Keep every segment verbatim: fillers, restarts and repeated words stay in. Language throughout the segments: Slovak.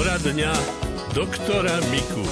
Poradňa doktora Miku.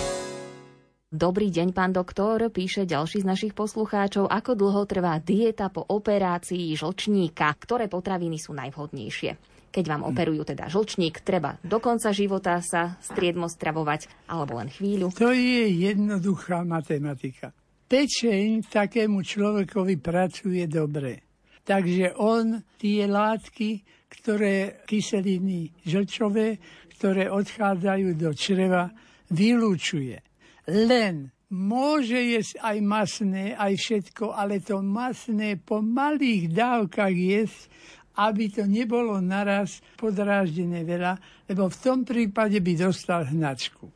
Dobrý deň, pán doktor, píše ďalší z našich poslucháčov. Ako dlho trvá dieta po operácii žlčníka? Ktoré potraviny sú najvhodnejšie? Keď vám operujú teda žlčník, treba do konca života sa striedmo stravovať, alebo len chvíľu? To je jednoduchá matematika. Pečeň takému človekovi pracuje dobre. Takže on tie látky, ktoré kyseliny žlčové, ktoré odchádzajú do čreva, vylúčuje. Len môže jesť aj masné, aj všetko, ale to masné po malých dávkach jesť, aby to nebolo naraz podráždené veľa, lebo v tom prípade by dostal hnačku.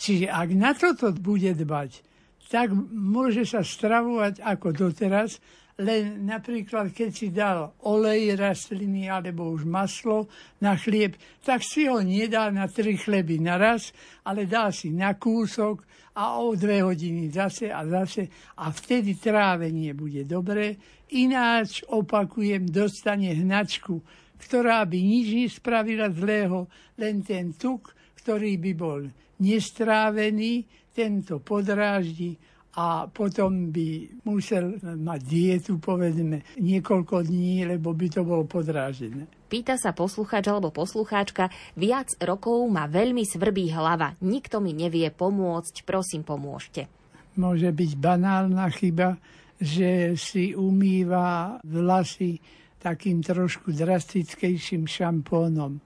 Čiže ak na toto bude dbať, tak môže sa stravovať ako doteraz, len napríklad keď si dal olej, rastliny alebo už maslo na chlieb, tak si ho nedá na tri chleby naraz, ale dá si na kúsok a o dve hodiny zase a zase a vtedy trávenie bude dobré. Ináč, opakujem, dostane hnačku, ktorá by nič nespravila zlého, len ten tuk, ktorý by bol nestrávený, tento podráždi a potom by musel mať dietu, povedzme, niekoľko dní, lebo by to bolo podrážené. Pýta sa poslucháč alebo poslucháčka, viac rokov ma veľmi svrbí hlava, nikto mi nevie pomôcť, prosím, pomôžte. Môže byť banálna chyba, že si umýva vlasy takým trošku drastickejším šampónom.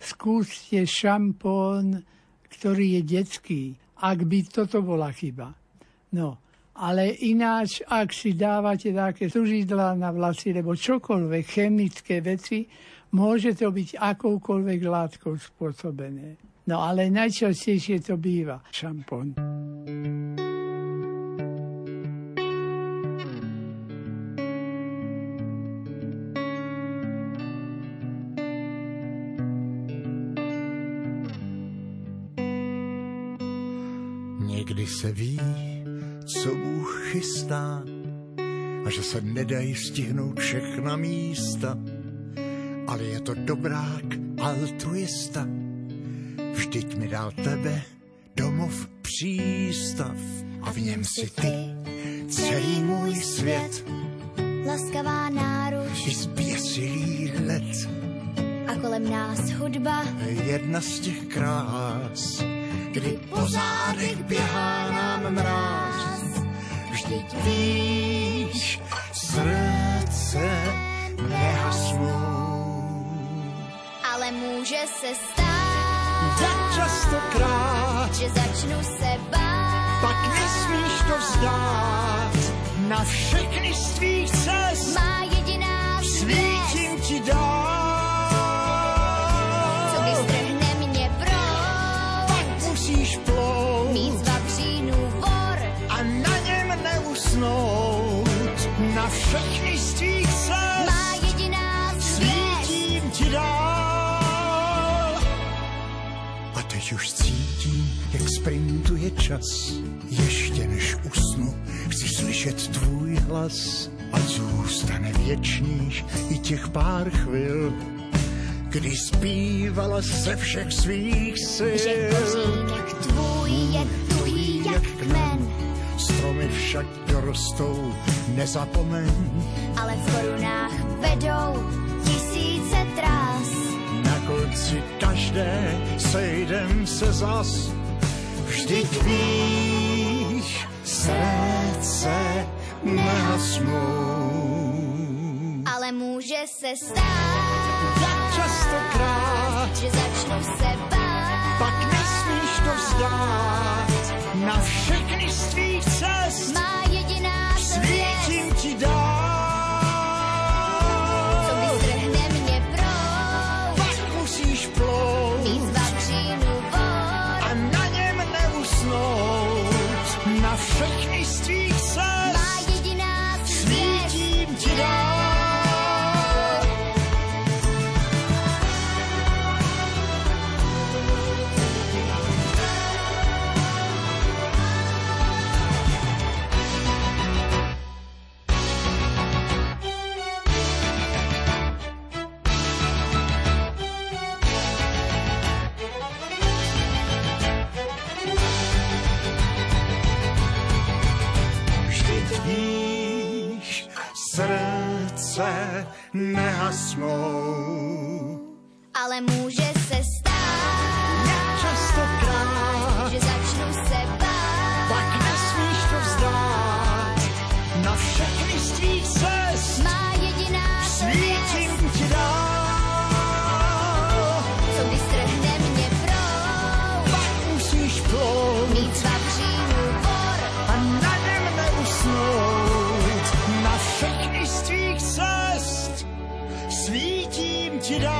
Skúste šampón, ktorý je detský, ak by toto bola chyba. No, ale ináč, ak si dávate také služidlá na vlasy, lebo čokoľvek, chemické veci, môže to byť akoukoľvek látkou spôsobené. No, ale najčastejšie to býva šampón. Někdy se ví, co Bůh chystá, a že se nedají stihnout všechna místa, ale je to dobrák altruista, vždyť mi dal tebe domov přístav a v něm si ty celý můj svět, laskavá náruč i zběsilý hled a kolem nás hudba, jedna z těch krás, kdy po zádech běhá nám mráz. Vždyť víš, srdce nehasnou, ale může se stát tak častokrát, že začnu se bát, pak nesmíš to vzdát. Na všechny z tvých cest má jediná zvěst, svítím ti dá. Co když strhne mě proud, tak musíš plout, mít z vavřínů vor a na na všechny z tvých cest má jediná zvěst, svítím ti dál. A teď už cítím, jak sprintuje čas, ještě než usnu, chci slyšet tvůj hlas, ať zůstane věčných i těch pár chvil, kdy zpívala se všech svých sil. Že božínek tvůj je tuhý jak kmen, stromy však dorostou, nezapomeň. Ale v korunách vedou tisíce trás. Na konci každé sejdem se zas. Vždyť víš, srdce nehasnou, ale může se stát tak častokrát, že začnu se bát, pak nesmíš to vzdát. Na všechny z tvých cest má jediná světím ti dá. Co když strhne mě proud, pak musíš plout, mít z vavřínů vor a na něm neusnout. Na všechny z tvých cest má jediná světím ti dá. nehasnou. Ale môže se stát, jak častokrát, že začnu se bát, tak nesmíš to vzdát. Na všechny z tvých cest má jediná to svítím ti dá. Co když strhne mě proud, pak musíš plout, mít svá příjmu por a nade mne usnout. Na všechny z tvých cest svítím ti dá.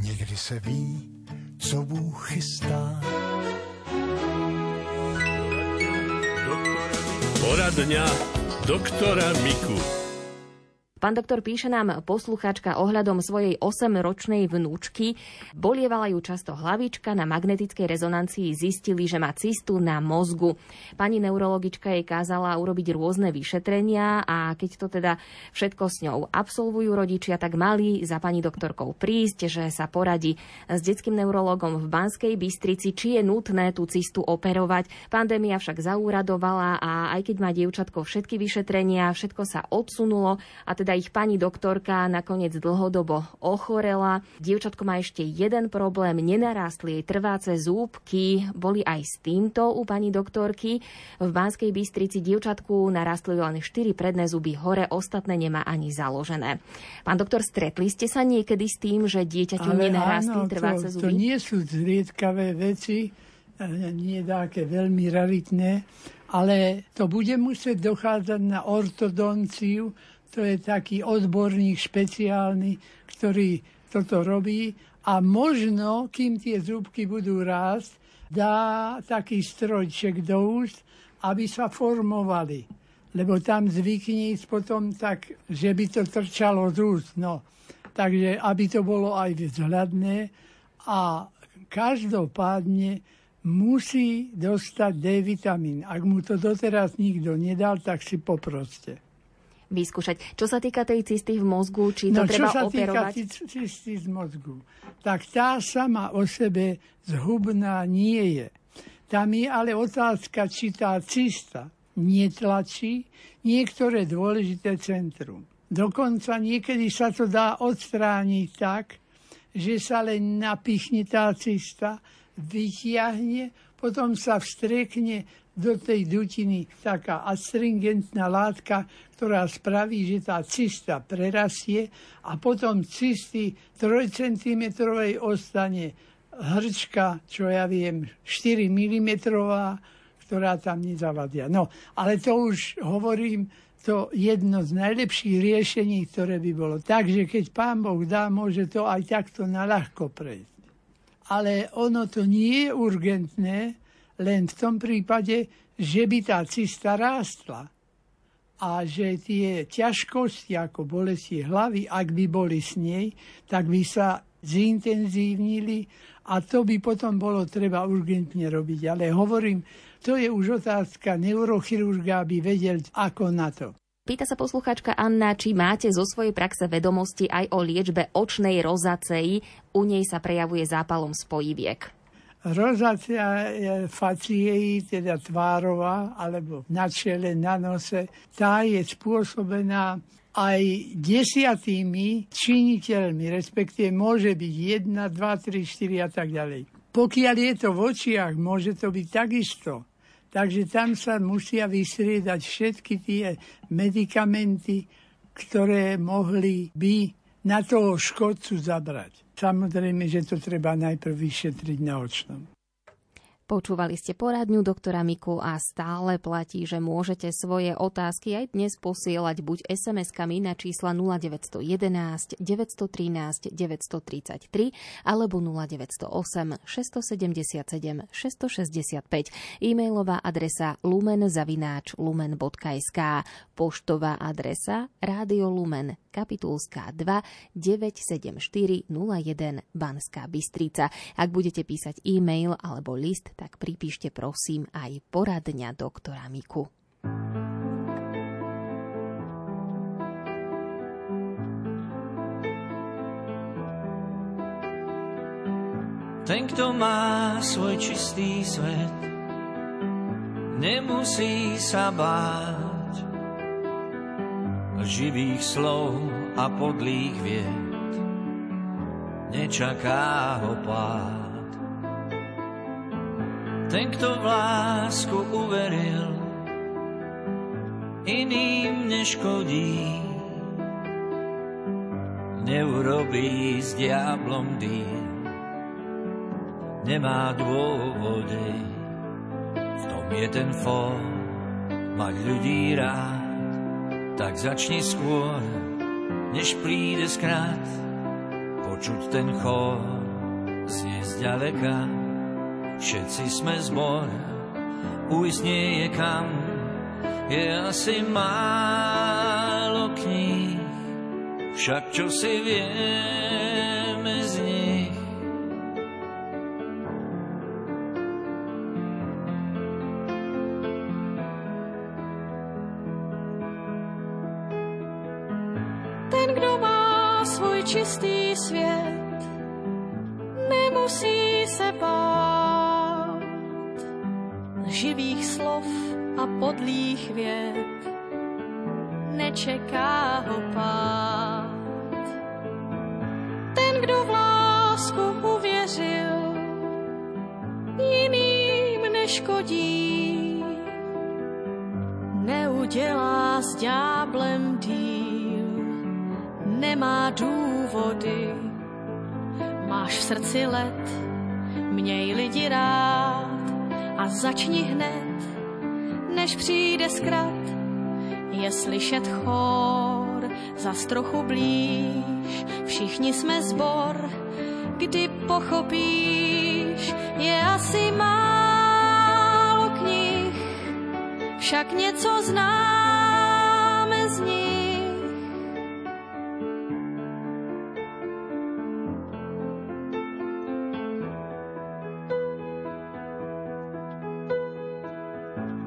Někdy se ví, co Bůh chystá. Poradňa doktora Miku. Pán doktor, píše nám poslucháčka ohľadom svojej osemročnej vnúčky. Bolievala ju často hlavička, na magnetickej rezonancii zistili, že má cystu na mozgu. Pani neurologička jej kázala urobiť rôzne vyšetrenia a keď to teda všetko s ňou absolvujú rodičia, tak mali za pani doktorkou prísť, že sa poradí s detským neurologom v Banskej Bystrici, či je nutné tú cystu operovať. Pandémia však zaúradovala a aj keď má dievčatko všetky vyšetrenia, všetko sa odsunulo a teda ich pani doktorka nakoniec dlhodobo ochorela. Dievčatko má ešte jeden problém, nenarástli jej trváce zúbky, boli aj s týmto u pani doktorky. V Banskej Bystrici dievčatku narástli len štyri predné zuby hore, ostatné nemá ani založené. Pán doktor, stretli ste sa niekedy s tým, že dieťaťu nenarástli trváce zuby? To nie sú zriedkavé veci, nie také veľmi raritné, ale to bude musieť dochádzať na ortodonciu. To je taký odborník špeciálny, ktorý toto robí a možno, kým tie zúbky budú rásť, dá taký strojček do úst, aby sa formovali. Lebo tam zvykne ísť potom tak, že by to trčalo z úst. No. Takže aby to bolo aj vzhľadné a každopádne musí dostať dé vitamín. Ak mu to doteraz nikto nedal, tak si poproste vyskúšať. Čo sa týka tej cysty v mozgu, či to no, treba operovať? No, čo sa operovať? týka cysty v mozgu, tak tá sama o sebe zhubná nie je. Tam je ale otázka, či tá cysta netlačí niektoré dôležité centrum. Dokonca niekedy sa to dá odstrániť tak, že sa len napichne tá cysta, vytiahne, potom sa vstrekne do tej dutiny taká astringentná látka, ktorá spraví, že tá cysta prerastie a potom cysty tri centimetre ostane hrčka, čo ja viem, štyri milimetre, ktorá tam nezavadia. No, ale to už hovorím, to jedno z najlepších riešení, ktoré by bolo. Takže keď Pán Boh dá, môže to aj takto naľahko prejsť. Ale ono to nie je urgentné, len v tom prípade, že by tá cysta rástla a že tie ťažkosti ako bolesti hlavy, ak by boli s nej, tak by sa zintenzívnili a to by potom bolo treba urgentne robiť. Ale hovorím, to je už otázka neurochirurga, aby vedel, ako na to. Pýta sa poslucháčka Anna, či máte zo svojej praxe vedomosti aj o liečbe očnej rozacei. U nej sa prejavuje zápalom spojiviek. Rozácia faciei, teda tvárová, alebo na čele, na nose, tá je spôsobená aj desiatými činiteľmi, respektíve môže byť jedna, dva, tri, štyri a tak ďalej. Pokiaľ je to v očiach, môže to byť takisto. Takže tam sa musia vystriedať všetky tie medikamenty, ktoré mohli by na toho škodcu zabrať. Samozrejme, že to treba najprv vyšetriť na očnom. Počúvali ste poradňu doktora Miku a stále platí, že môžete svoje otázky aj dnes posielať buď es em eskami na čísla nula deväť jedna jedna, deväť jedna tri, deväť tri tri alebo nula deväť nula osem, šesť sedem sedem, šesť šesť päť. E-mailová adresa lumen zavináč lumen bodka es ká, poštová adresa Rádio Lumen, Kapitulská dva, deväť sedem štyri nula jeden, Banská Bystrica. Ak budete písať e-mail alebo list, tak pripíšte prosím aj poradňa doktora Miku. Ten, kto má svoj čistý svet, nemusí sa báť. živých slov a podlých vied, nečaká ho pád. Ten, kto v lásku uveril, iným neškodí, neurobí s diablom dým, nemá dôvody. V tom je ten fór, mať ľudí rád. Tak začni skôr, než príde skrát, počuť ten chór znie zďaleka. Všetci sme zbor, uísť nie je kam, je asi málo kníh, však čo si vieme z nich. Čistý svět, nemusí se bát živých slov a podlých vět, nečeká ho pád. Ten, kdo v lásku uvěřil, jiným neškodí, neudělá s ďáblem díl, nemá důvody. Máš v srdci led, měj lidi rád a začni hned, než přijde zkrat. Je slyšet chór zas trochu blíž, všichni jsme zbor, kdy pochopíš, je asi málo knih, však něco známe z nich.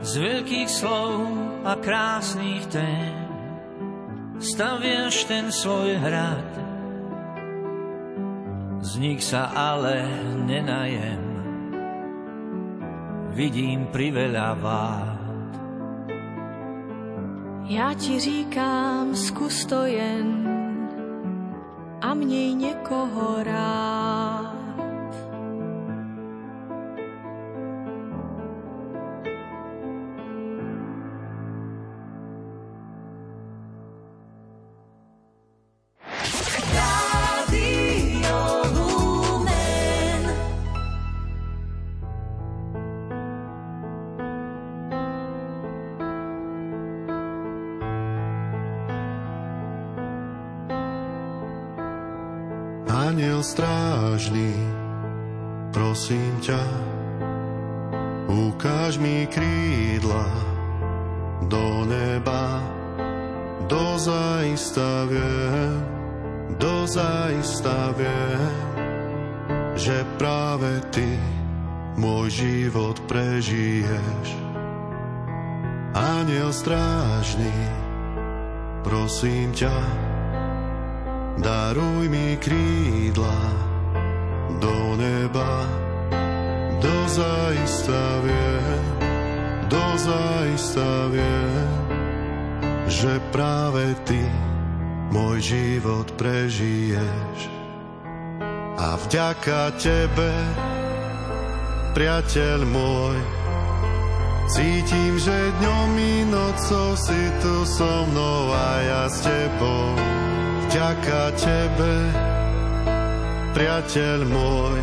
Z veľkých slov a krásnych tém staviaš ten svoj hrad. Z nich sa ale nenajem, vidím priveľa vád. Ja ti říkám, skús to jen a mnej niekoho rád. Aniel strážny, prosím ťa, ukáž mi krídla do neba. Dozaista viem, dozaista viem, že práve ty môj život prežiješ. Aniel strážny, prosím ťa, daruj mi krídla do neba. Dozaista viem, dozaista viem, že práve ty môj život prežiješ. A vďaka tebe, priateľ môj, cítim, že dňom i nocou si tu so mnou a ja s tebou. Vďaka tebe, priateľ môj,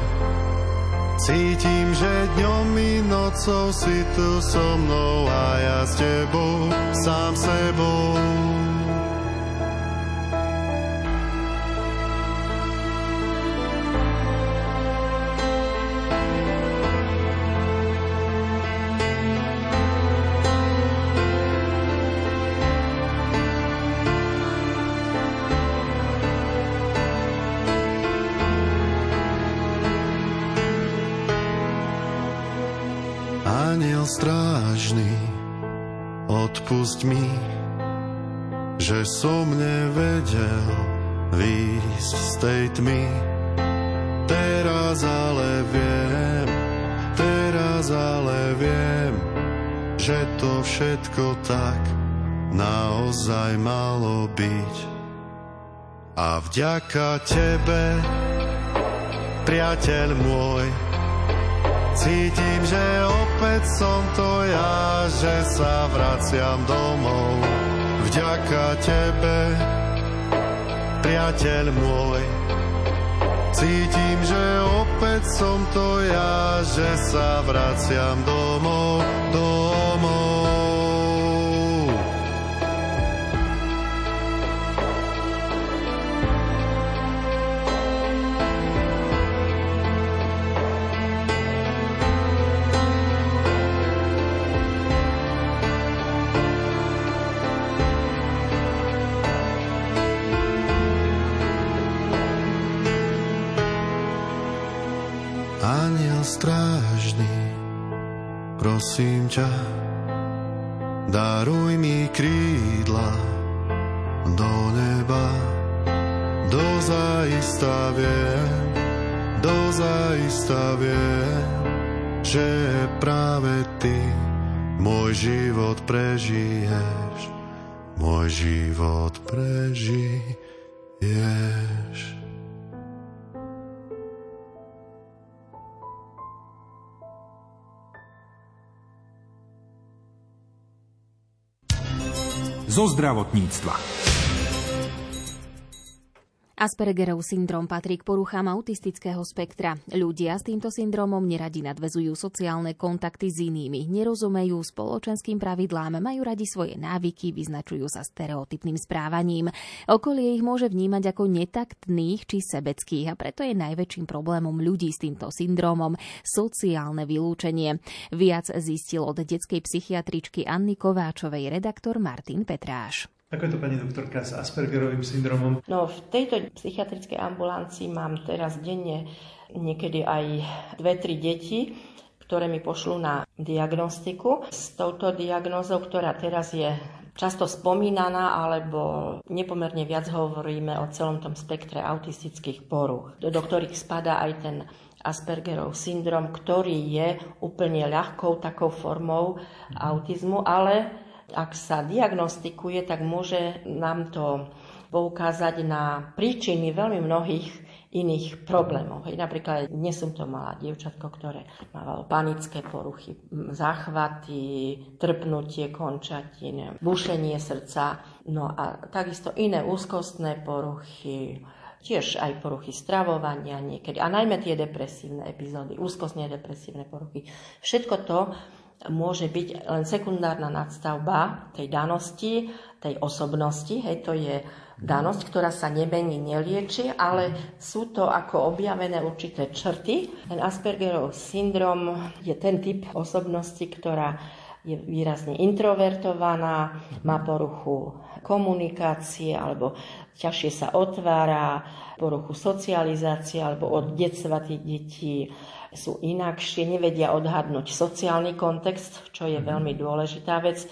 cítim, že dňom i nocou si tu so mnou a ja s tebou, sám sebou. Strážny, odpusť mi, že som nevedel výjsť z tej tmy. Teraz ale viem, teraz ale viem, že to všetko tak naozaj malo byť. A vďaka tebe, priateľ môj, cítim, že opäť som to ja, že sa vraciam domov. Vďaka tebe, priateľ môj, cítim, že opäť som to ja, že sa vraciam domov, domov. Anjel strážny, prosím ťa, daruj mi krídla do neba. Dozaista viem, dozaista viem, že práve ty môj život prežiješ, môj život prežiješ. Zo zdravotníctva. Aspergerov syndróm patrí k poruchám autistického spektra. Ľudia s týmto syndrómom neradi nadväzujú sociálne kontakty s inými, nerozumejú spoločenským pravidlám, majú radi svoje návyky, vyznačujú sa stereotypným správaním. Okolie ich môže vnímať ako netaktných či sebeckých a preto je najväčším problémom ľudí s týmto syndrómom sociálne vylúčenie. Viac zistil od detskej psychiatričky Anny Kováčovej redaktor Martin Petráš. Ako je to, pani doktorka, s Aspergerovým syndromom? No, v tejto psychiatrickej ambulancii mám teraz denne niekedy aj dve tri deti, ktoré mi pošlú na diagnostiku. S touto diagnózou, ktorá teraz je často spomínaná, alebo nepomerne viac hovoríme o celom tom spektre autistických poruch, do ktorých spadá aj ten Aspergerov syndrom, ktorý je úplne ľahkou takou formou autizmu, ale ak sa diagnostikuje, tak môže nám to poukázať na príčiny veľmi mnohých iných problémov. Hej, napríklad dnes som to mala dievčatko, ktoré mávalo panické poruchy, záchvaty, trpnutie končatín, bušenie srdca, no a takisto iné úzkostné poruchy, tiež aj poruchy stravovania niekedy, a najmä tie depresívne epizódy, úzkostne depresívne poruchy. Všetko to môže byť len sekundárna nadstavba tej danosti, tej osobnosti. Hej, to je danosť, ktorá sa nemení, nelieči, ale sú to ako objavené určité črty. Ten Aspergerov syndrom je ten typ osobnosti, ktorá je výrazne introvertovaná, má poruchu komunikácie alebo ťažšie sa otvára, poruchu socializácie alebo od detstva tie deti sú inakšie, nevedia odhadnúť sociálny kontext, čo je veľmi dôležitá vec.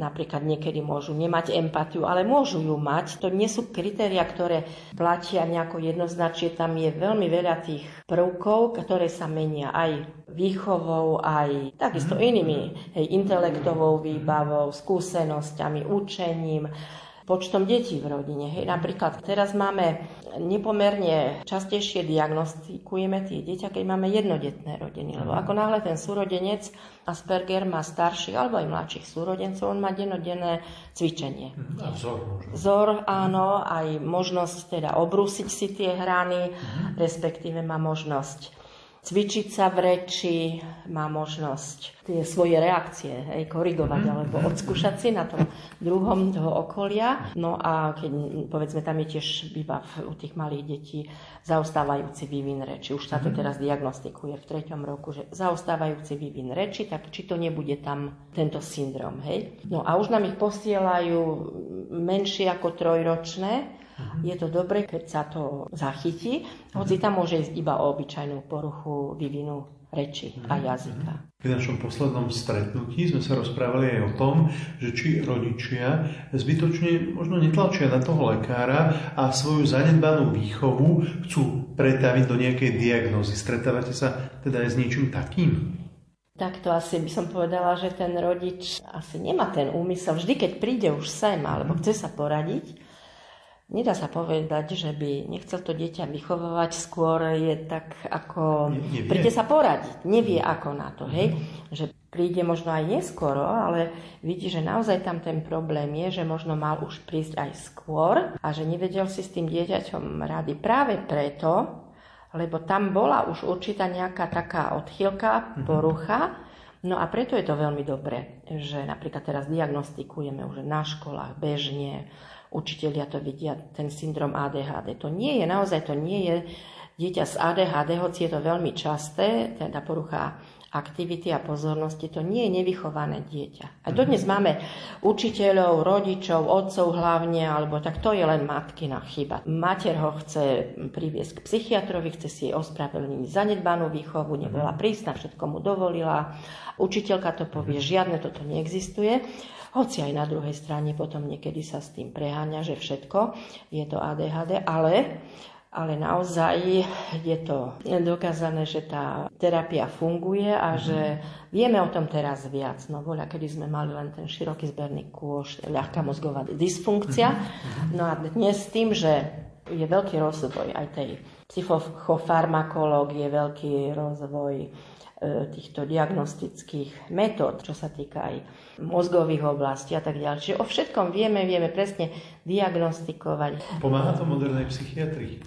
Napríklad niekedy môžu nemať empatiu, ale môžu ju mať. To nie sú kritériá, ktoré platia nejako jednoznačne. Tam je veľmi veľa tých prvkov, ktoré sa menia aj výchovou, aj takisto inými, hej, intelektovou výbavou, skúsenosťami, učením, počtom detí v rodine. Hej, napríklad teraz máme nepomerne častejšie diagnostikujeme tie dieťa, keď máme jednodetné rodiny. Lebo ako náhle ten súrodenec Asperger má starších alebo aj mladších súrodencov, on má dennodenné cvičenie. A vzor možno. Vzor, áno, aj možnosť teda obrúsiť si tie hrany, mhm. respektíve má možnosť cvičiť sa v reči, má možnosť tie svoje reakcie, hej, korigovať alebo odskúšať si na tom druhom toho okolia. No a keď, povedzme, tam je tiež býva u tých malých detí zaostávajúci vývin reči. Už sa to teraz diagnostikuje v treťom roku, že zaostávajúci vývin reči, tak či to nebude tam tento syndrom, hej. No a už nám ich posielajú menšie ako trojročné. Je to dobre, keď sa to zachytí, hoci tam môže ísť iba o obyčajnú poruchu vývinu reči a jazyka. Pri našom poslednom stretnutí sme sa rozprávali aj o tom, že či rodičia zbytočne možno netlačia na toho lekára a svoju zanedbanú výchovu chcú pretaviť do nejakej diagnózy. Stretávate sa teda aj s niečím takým? Takto asi by som povedala, že ten rodič asi nemá ten úmysel. Vždy, keď príde už sem alebo chce sa poradiť, nedá sa povedať, že by nechcel to dieťa vychovávať. Skôr je tak, ako ne, príde sa poradiť. Nevie, ako na to. Hej? Že príde možno aj neskoro, ale vidí, že naozaj tam ten problém je, že možno mal už prísť aj skôr a že nevedel si s tým dieťaťom rady práve preto, lebo tam bola už určitá nejaká taká odchýlka, porucha. No a preto je to veľmi dobré, že napríklad teraz diagnostikujeme už na školách bežne, učitelia to vidia, ten syndrom á dé há dé. To nie je, naozaj to nie je dieťa z á dé há dé, hoci je to veľmi časté, teda porucha aktivity a pozornosti, to nie je nevychované dieťa. A dodnes máme učiteľov, rodičov, otcov hlavne, alebo tak to je len matkina chyba. Mater ho chce priviesť k psychiatrovi, chce si jej ospravedlniť zanedbanú výchovu, nebola prísna, všetko mu dovolila. Učiteľka to povie, žiadne toto neexistuje. Hoci aj na druhej strane potom niekedy sa s tým preháňa, že všetko je to á dé há dé, ale... Ale naozaj je to dokázané, že tá terapia funguje a že vieme o tom teraz viac. No voľa, kedy sme mali len ten široký zberný kôš, ľahká mozgová dysfunkcia. No a dnes s tým, že je veľký rozvoj aj tej psychofarmakológie, veľký rozvoj týchto diagnostických metód, čo sa týka aj mozgových oblastí a tak ďalej. Čiže o všetkom vieme, vieme presne diagnostikovať. Pomáha to modernej psychiatrii?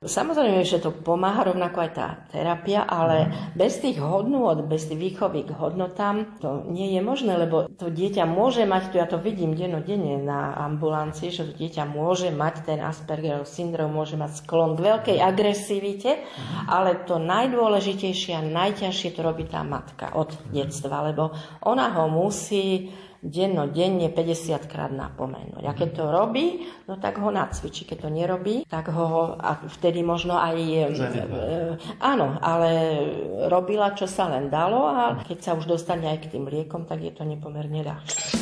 Samozrejme, že to pomáha rovnako aj tá terapia, ale mm. bez tých hodnôt, bez tých výchovy k hodnotám to nie je možné, lebo to dieťa môže mať, to ja to vidím dennodenne na ambulancii, že to dieťa môže mať ten Aspergerov syndróm, môže mať sklon k veľkej agresivite, mm. ale to najdôležitejšie a najťažšie to robí tá matka od mm. detstva, lebo ona ho musí dennodenne päťdesiatkrát napomenúť. A keď to robí, no tak ho nacvičí. Keď to nerobí, tak ho a vtedy možno aj... Zanedbá. Áno, ale robila, čo sa len dalo a keď sa už dostane aj k tým liekom, tak je to nepomerne ľahšie.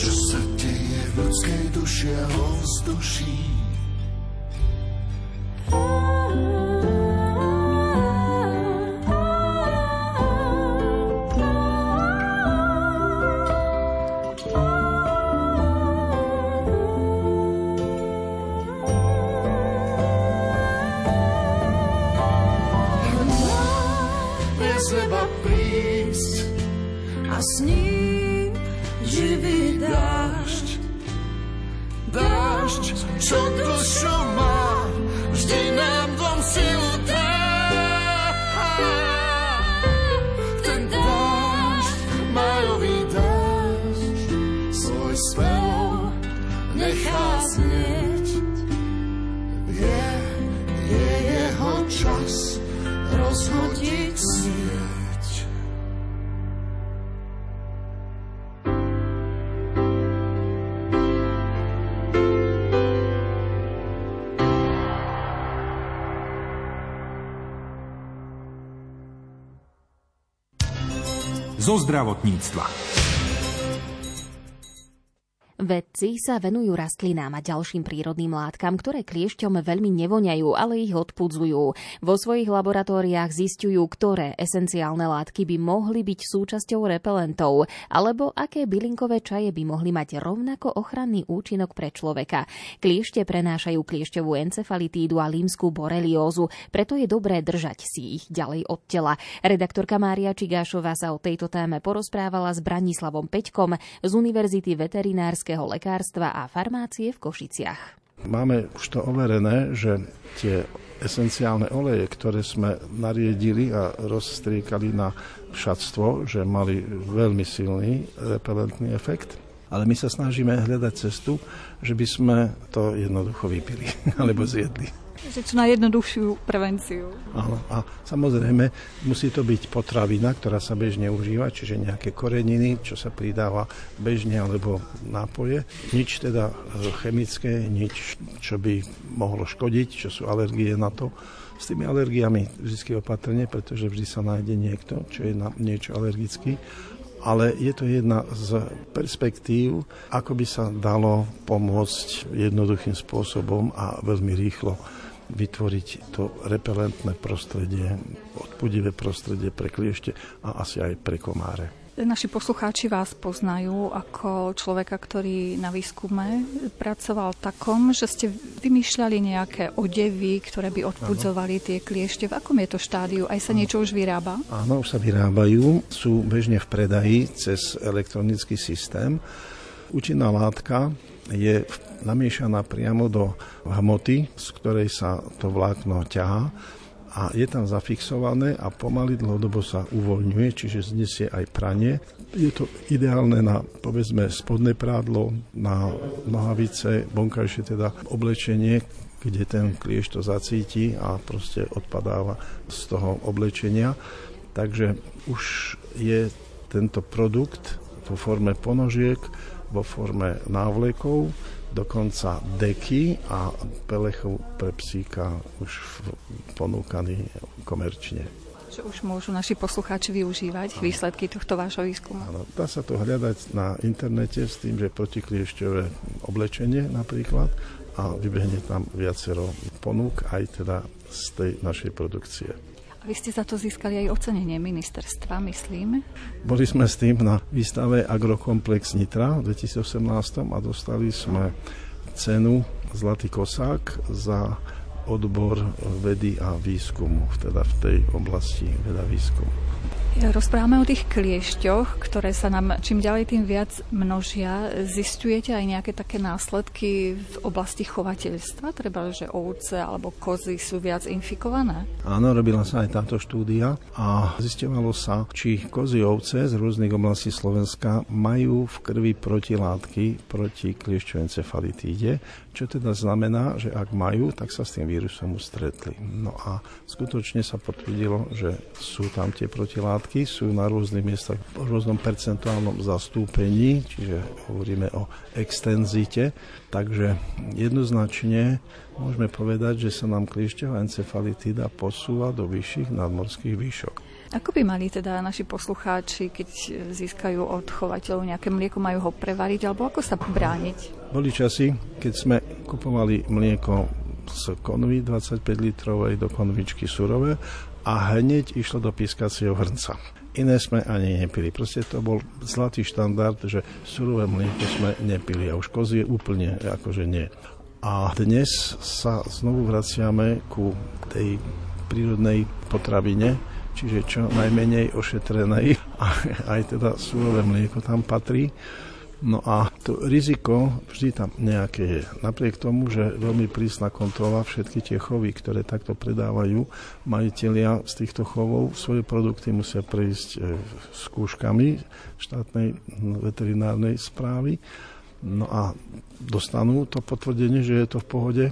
Čo sa deje v ľudskej duši a ovzduší? s ním živý dážď. Dážď, čo dušu má, vždy nám dom silu dá. Ten dážď, majový dážď, svoj spev nechá znieť. Je, je jeho čas rozhodiť snieť. Zo zdravotníctva. Vedci sa venujú rastlinám a ďalším prírodným látkam, ktoré kliešťom veľmi nevoňajú, ale ich odpudzujú. Vo svojich laboratóriách zisťujú, ktoré esenciálne látky by mohli byť súčasťou repelentov, alebo aké bylinkové čaje by mohli mať rovnako ochranný účinok pre človeka. Kliešte prenášajú kliešťovú encefalitídu a límskú boreliózu, preto je dobré držať si ich ďalej od tela. Redaktorka Mária Čigášová sa o tejto téme porozprávala s Branislavom Peťkom z Univerzity veterinárskej lekárstva a farmácie v Košiciach. Máme už to overené, že tie esenciálne oleje, ktoré sme nariedili a rozstriekali na šatstvo, že mali veľmi silný repelentný efekt. Ale my sa snažíme hľadať cestu, že by sme to jednoducho vypili alebo zjedli. Že čo na jednoduchšiu prevenciu. Áno, a samozrejme musí to byť potravina, ktorá sa bežne užíva, čiže nejaké koreniny, čo sa pridáva bežne, alebo nápoje. Nič teda chemické, nič, čo by mohlo škodiť, čo sú alergie na to. S tými alergiami vždy opatrne, pretože vždy sa nájde niekto, čo je na niečo alergický. Ale je to jedna z perspektív, ako by sa dalo pomôcť jednoduchým spôsobom a veľmi rýchlo vytvoriť to repelentné prostredie, odpudivé prostredie pre kliešte a asi aj pre komáre. Naši poslucháči vás poznajú ako človeka, ktorý na výskume pracoval takom, že ste vymýšľali nejaké odevy, ktoré by odpudzovali tie kliešte. V akom je to štádiu? Aj sa niečo už vyrába? Áno, už sa vyrábajú. Sú bežne v predaji cez elektronický systém. Účinná látka je namiešaná priamo do hmoty, z ktorej sa to vlákno ťahá. A je tam zafixované a pomaly dlhodobo sa uvoľňuje, čiže znesie aj pranie. Je to ideálne na, povedzme, spodné prádlo, na nohavice, vonkajšie teda oblečenie, kde ten kliešť to zacíti a proste odpadáva z toho oblečenia. Takže už je tento produkt vo forme ponožiek, vo forme návlekov, dokonca deky a pelechov pre psíka už ponúkaný komerčne. Čo už môžu naši poslucháči využívať Áno. výsledky tohto vášho výskumu? Áno, dá sa to hľadať na internete s tým, že protikliešťové oblečenie napríklad a vybehne tam viacero ponúk aj teda z tej našej produkcie. A vy ste za to získali aj ocenenie ministerstva, myslím. Boli sme s tým na výstave Agrokomplex Nitra v dvetisícosemnásť a dostali sme cenu Zlatý kosák za odbor vedy a výskumu, teda v tej oblasti veda výskumu. Rozprávame o tých kliešťoch, ktoré sa nám čím ďalej tým viac množia. Zisťujete aj nejaké také následky v oblasti chovateľstva? Treba, že ovce alebo kozy sú viac infikované? Áno, robila sa aj táto štúdia a zisťovalo sa, či kozy ovce z rôznych oblastí Slovenska majú v krvi protilátky proti kliešťovej encefalitíde, čo teda znamená, že ak majú, tak sa s tým vírusom stretli. No a skutočne sa potvrdilo, že sú tam tie protilátky, sú na rôznych miestach v rôznom percentuálnom zastúpení, čiže hovoríme o extenzite, takže jednoznačne môžeme povedať, že sa nám kliešťová encefalitída posúva do vyšších nadmorských výšok. Ako by mali teda naši poslucháči, keď získajú od chovateľov nejaké mlieko, majú ho prevariť, alebo ako sa brániť? Boli časy, keď sme kupovali mlieko z konvy dvadsaťpäť litrovej do konvičky surové a hneď išlo do pískacieho hrnca. Iné sme ani nepili. Proste to bol zlatý štandard, že surové mlieko sme nepili a už kozie úplne akože nie. A dnes sa znovu vraciame ku tej prírodnej potravine, čiže čo najmenej ošetrenej. A aj teda surové mlieko tam patrí. No a to riziko vždy tam nejaké je. Napriek tomu, že veľmi prísna kontrola, všetky tie chovy, ktoré takto predávajú majitelia z týchto chovov, svoje produkty musia prejsť skúškami štátnej veterinárnej správy. No a dostanú to potvrdenie, že je to v pohode.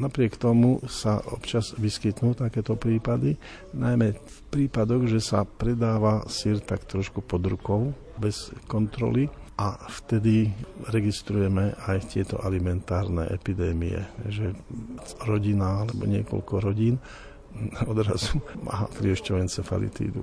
Napriek tomu sa občas vyskytnú takéto prípady, najmä v prípadoch, že sa predáva syr tak trošku pod rukou, bez kontroly, a vtedy registrujeme aj tieto alimentárne epidémie, že rodina alebo niekoľko rodín odrazu má kliešťoencefalitídu.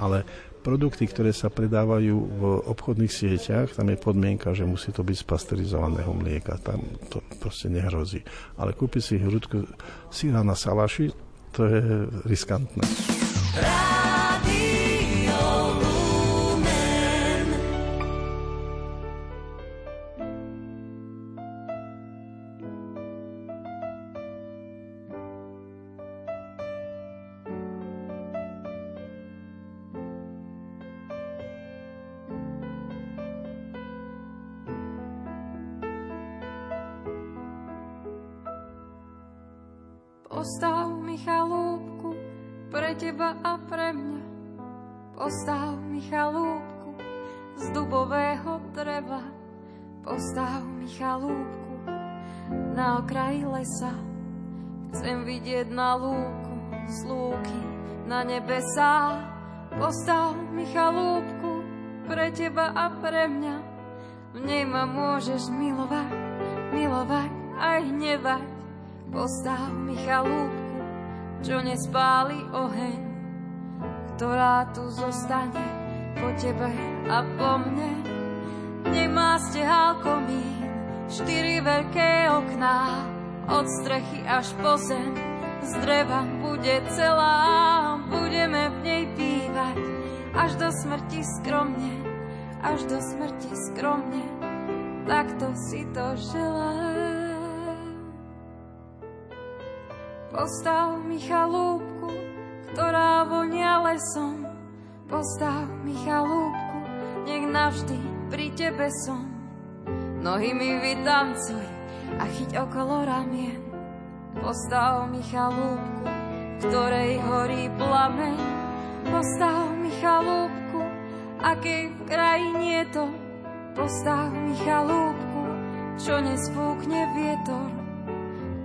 Ale produkty, ktoré sa predávajú v obchodných sieťach, tam je podmienka, že musí to byť z pasterizovaného mlieka. Tam to proste nehrozí. Ale kúpiť si hrudku syra na salaši, to je riskantné. Postav mi chalúpku pre teba a pre mňa. Postav mi chalúpku z dubového dreva. Postav mi chalúpku na okraji lesa. Chcem vidieť na lúku z lúky na nebesá. Postav mi chalúpku pre teba a pre mňa. V nej ma môžeš milovať, milovať aj hnevať. Postav mi chalúpku, čo nespáli oheň, ktorá tu zostane po tebe a po mne. Nemá stehál komín, štyri veľké okná, od strechy až po zem, z dreva bude celá. Budeme v nej bývať, až do smrti skromne, až do smrti skromne, takto si to želám. Postav mi chalúpku, ktorá vonia lesom. Postav mi chalúpku, nech navždy pri tebe som. Nohy mi vytancuj a chyť okolo ramien. Postav mi chalúpku, ktorej horí plameň. Postav mi chalúpku, akej v krajine je to. Postav mi chalúpku, čo nespúkne vietor,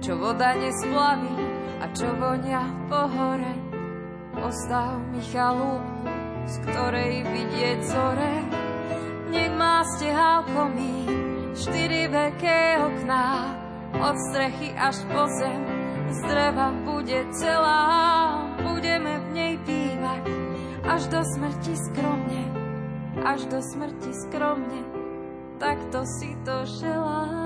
čo voda nesplaví a čo vonia po hore. Postav mi chalúpku, z ktorej vidieť zore. Nech má stehál komín, štyri veľké okná, od strechy až po zem, z dreva bude celá. Budeme v nej bývať, až do smrti skromne, až do smrti skromne, takto si to želám.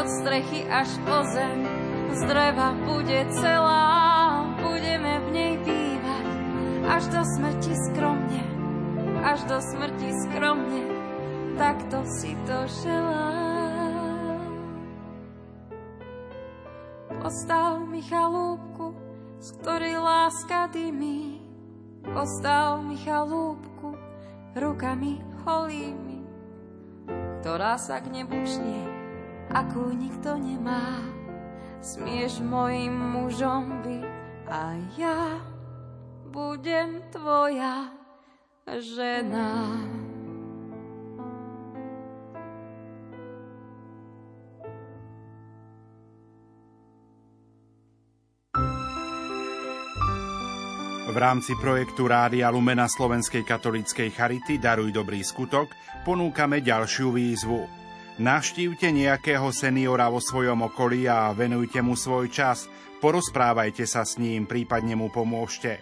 Od strechy až po zem, z dreva bude celá. Budeme v nej bývať, až do smrti skromne, až do smrti skromne, takto si to želám. Postav mi chalúpku, z ktorej láska dymí. Postav mi chalúpku rukami holými, ktorá sa k nebu čnie, akú nikto nemá. Smieš mojim mužom byť a ja budem tvoja žena. V rámci projektu Rádia Lumena Slovenskej katolíckej charity Daruj dobrý skutok ponúkame ďalšiu výzvu. Navštívte nejakého seniora vo svojom okolí a venujte mu svoj čas, porozprávajte sa s ním, prípadne mu pomôžte.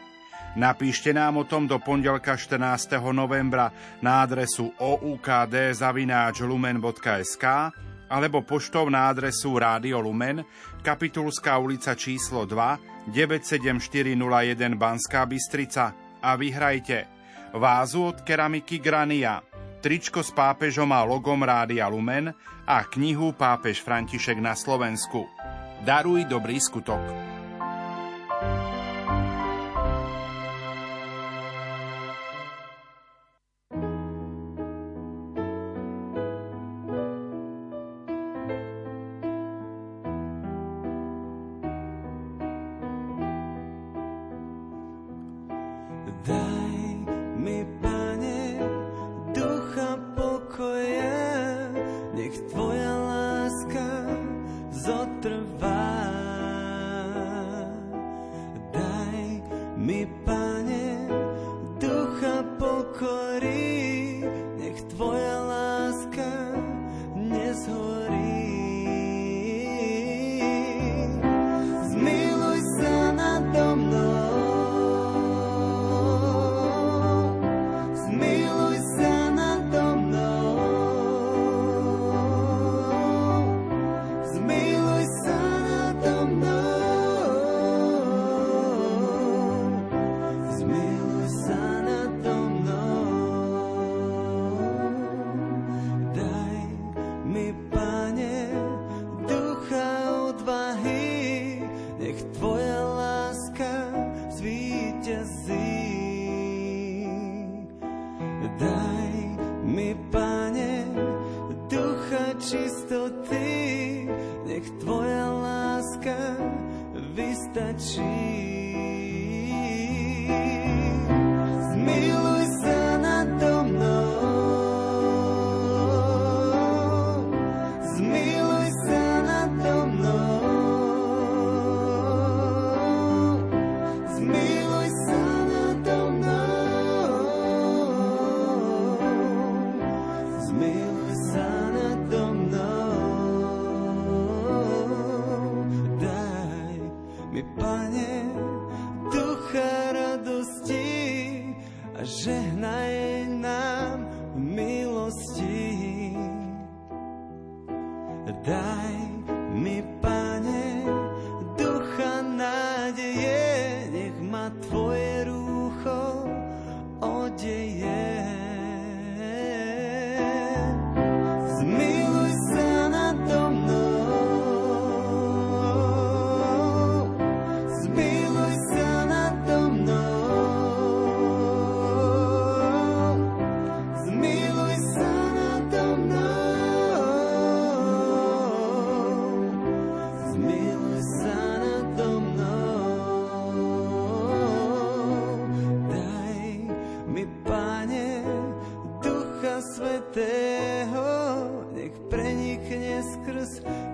Napíšte nám o tom do pondelka štrnásteho novembra na adresu o u k d zavináč lumen bodka es ká alebo poštou na adresu Rádio Lumen, Kapitulská ulica číslo dva, deväť sedem štyri nula jeden Banská Bystrica a vyhrajte vázu od keramiky Grania, tričko s pápežom a logom Rádia Lumen a knihu Pápež František na Slovensku. Daruj dobrý skutok.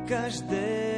Každé